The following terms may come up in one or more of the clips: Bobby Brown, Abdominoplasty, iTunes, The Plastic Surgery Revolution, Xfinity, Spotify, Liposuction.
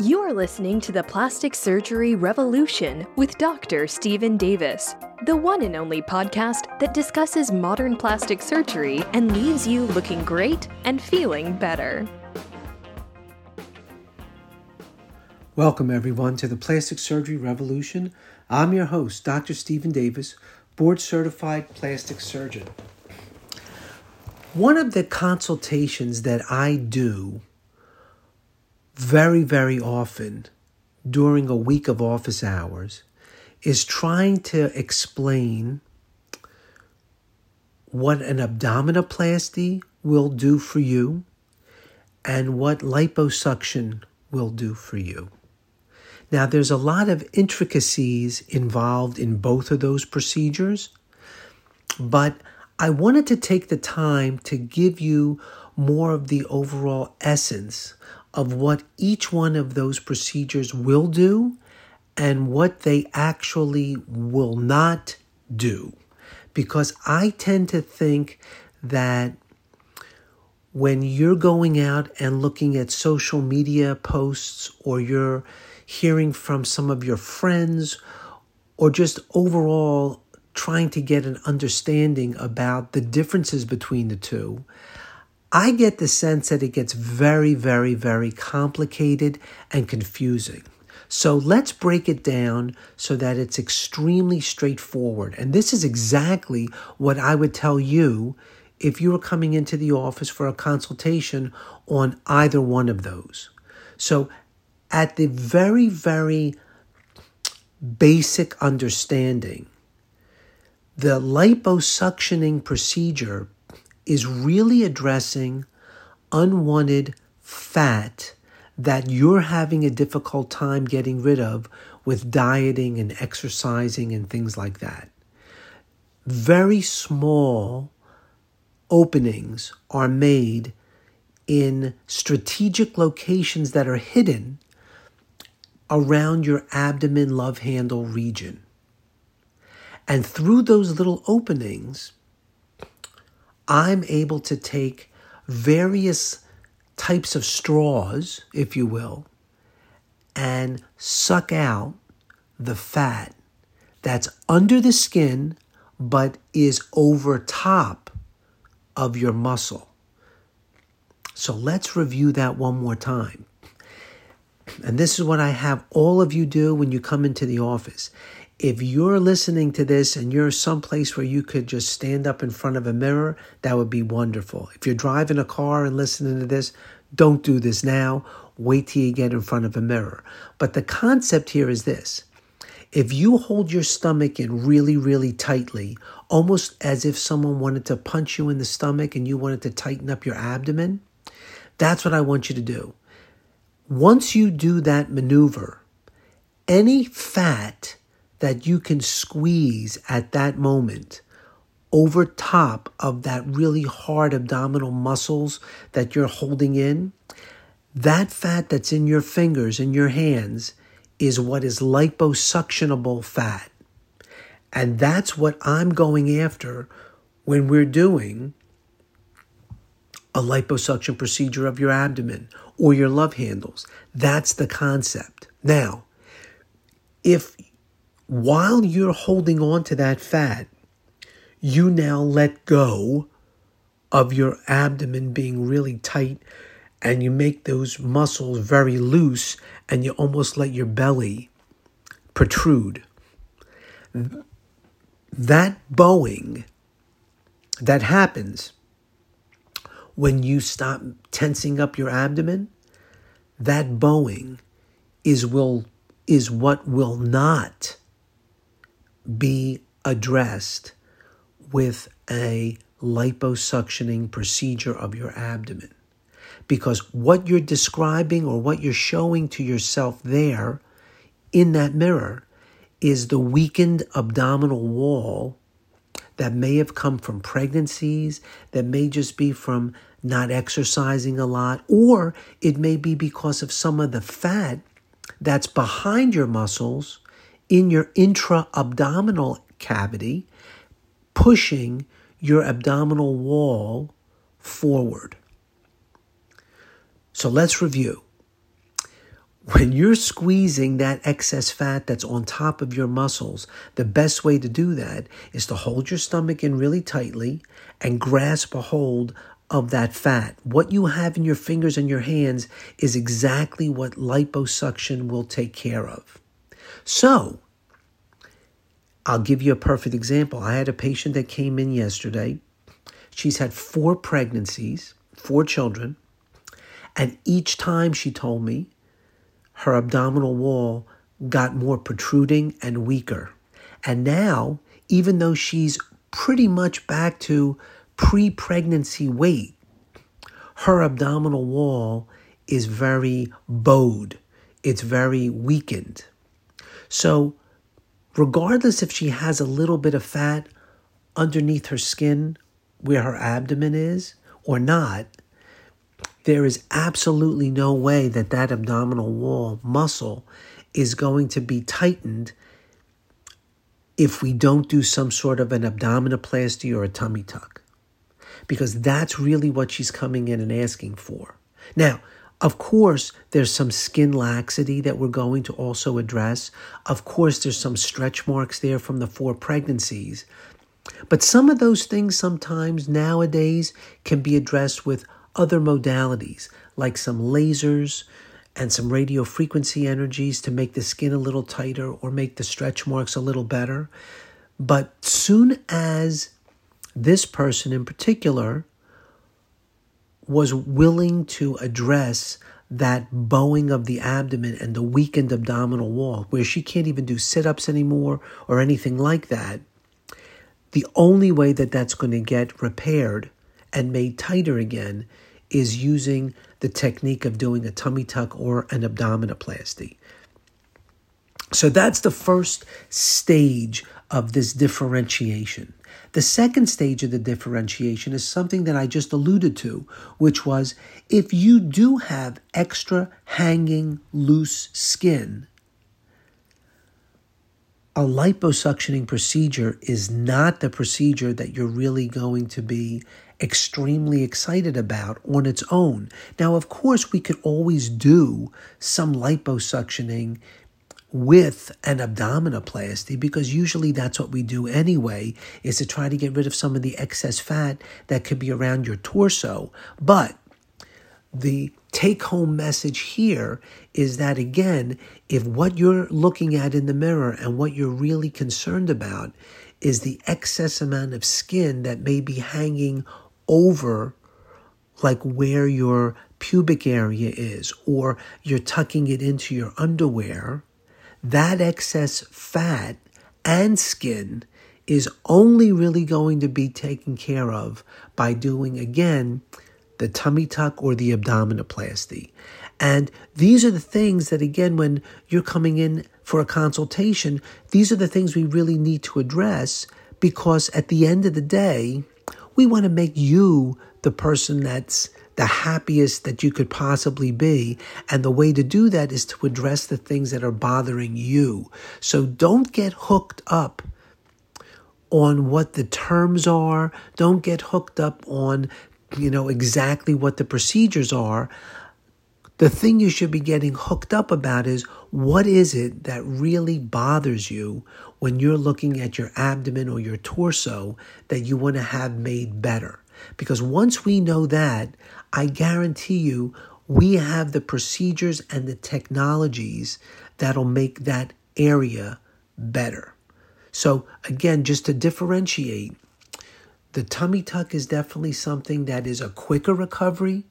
You are listening to The Plastic Surgery Revolution with Dr. Steven Davis, the one and only podcast that discusses modern plastic surgery and leaves you looking great and feeling better. Welcome everyone to The Plastic Surgery Revolution. I'm your host, Dr. Steven Davis, board-certified plastic surgeon. One of the consultations that I do very, very often during a week of office hours is trying to explain what an abdominoplasty will do for you and what liposuction will do for you. Now, there's a lot of intricacies involved in both of those procedures, but I wanted to take the time to give you more of the overall essence of what each one of those procedures will do and what they actually will not do. Because I tend to think that when you're going out and looking at social media posts or you're hearing from some of your friends or just overall trying to get an understanding about the differences between the two, I get the sense that it gets very, very, very complicated and confusing. So let's break it down so that it's extremely straightforward. And this is exactly what I would tell you if you were coming into the office for a consultation on either one of those. So at the very, very basic understanding, the liposuctioning procedure is really addressing unwanted fat that you're having a difficult time getting rid of with dieting and exercising and things like that. Very small openings are made in strategic locations that are hidden around your abdomen love handle region. And through those little openings, I'm able to take various types of straws, if you will, and suck out the fat that's under the skin but is over top of your muscle. So let's review that one more time. And this is what I have all of you do when you come into the office. If you're listening to this and you're someplace where you could just stand up in front of a mirror, that would be wonderful. If you're driving a car and listening to this, don't do this now. Wait till you get in front of a mirror. But the concept here is this. If you hold your stomach in really, really tightly, almost as if someone wanted to punch you in the stomach and you wanted to tighten up your abdomen, that's what I want you to do. Once you do that maneuver, any fat that you can squeeze at that moment over top of that really hard abdominal muscles that you're holding in, that fat that's in your fingers, in your hands, is what is liposuctionable fat. And that's what I'm going after when we're doing a liposuction procedure of your abdomen or your love handles. That's the concept. Now, while you're holding on to that fat, you now let go of your abdomen being really tight and you make those muscles very loose and you almost let your belly protrude. That bowing that happens when you stop tensing up your abdomen, that bowing is what will not be addressed with a liposuctioning procedure of your abdomen. Because what you're describing or what you're showing to yourself there in that mirror is the weakened abdominal wall that may have come from pregnancies, that may just be from not exercising a lot, or it may be because of some of the fat that's behind your muscles in your intra-abdominal cavity, pushing your abdominal wall forward. So let's review. When you're squeezing that excess fat that's on top of your muscles, the best way to do that is to hold your stomach in really tightly and grasp a hold of that fat. What you have in your fingers and your hands is exactly what liposuction will take care of. So, I'll give you a perfect example. I had a patient that came in yesterday. She's had 4 pregnancies, 4 children, and each time she told me her abdominal wall got more protruding and weaker. And now, even though she's pretty much back to pre-pregnancy weight, her abdominal wall is very bowed. It's very weakened. So regardless if she has a little bit of fat underneath her skin where her abdomen is or not, there is absolutely no way that that abdominal wall muscle is going to be tightened if we don't do some sort of an abdominoplasty or a tummy tuck, because that's really what she's coming in and asking for. Now, of course, there's some skin laxity that we're going to also address. Of course, there's some stretch marks there from the 4 pregnancies. But some of those things sometimes nowadays can be addressed with other modalities, like some lasers and some radio frequency energies to make the skin a little tighter or make the stretch marks a little better. But soon as this person in particular was willing to address that bowing of the abdomen and the weakened abdominal wall, where she can't even do sit-ups anymore or anything like that, the only way that that's going to get repaired and made tighter again is using the technique of doing a tummy tuck or an abdominoplasty. So that's the first stage of this differentiation. The second stage of the differentiation is something that I just alluded to, which was if you do have extra hanging loose skin, a liposuctioning procedure is not the procedure that you're really going to be extremely excited about on its own. Now, of course, we could always do some liposuctioning with an abdominoplasty, because usually that's what we do anyway, is to try to get rid of some of the excess fat that could be around your torso. But the take-home message here is that, again, if what you're looking at in the mirror and what you're really concerned about is the excess amount of skin that may be hanging over, like where your pubic area is, or you're tucking it into your underwear, that excess fat and skin is only really going to be taken care of by doing, again, the tummy tuck or the abdominoplasty. And these are the things that, again, when you're coming in for a consultation, these are the things we really need to address, because at the end of the day, we want to make you the person that's the happiest that you could possibly be. And the way to do that is to address the things that are bothering you. So don't get hooked up on what the terms are. Don't get hooked up on, exactly what the procedures are. The thing you should be getting hooked up about is, what is it that really bothers you when you're looking at your abdomen or your torso that you want to have made better? Because once we know that, I guarantee you we have the procedures and the technologies that'll make that area better. So again, just to differentiate, the tummy tuck is definitely something that is a quicker recovery,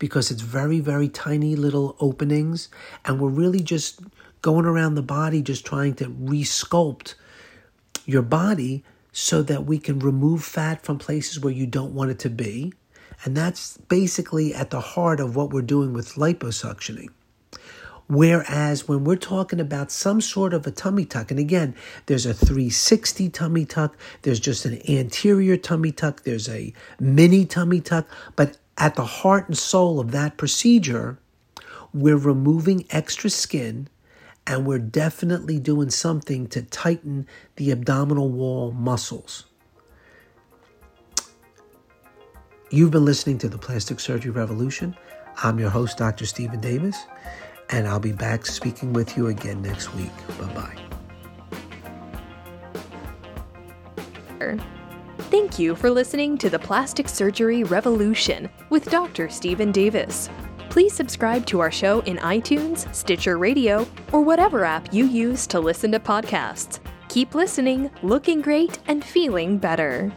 because it's very, very tiny little openings, and we're really just going around the body just trying to re-sculpt your body so that we can remove fat from places where you don't want it to be. And that's basically at the heart of what we're doing with liposuctioning. Whereas when we're talking about some sort of a tummy tuck, and again, there's a 360 tummy tuck, there's just an anterior tummy tuck, there's a mini tummy tuck, but at the heart and soul of that procedure, we're removing extra skin, and we're definitely doing something to tighten the abdominal wall muscles. You've been listening to The Plastic Surgery Revolution. I'm your host, Dr. Steven Davis. and I'll be back speaking with you again next week. Bye-bye. Thank you for listening to The Plastic Surgery Revolution with Dr. Steven Davis. Please subscribe to our show in iTunes, Stitcher Radio, or whatever app you use to listen to podcasts. Keep listening, looking great, and feeling better.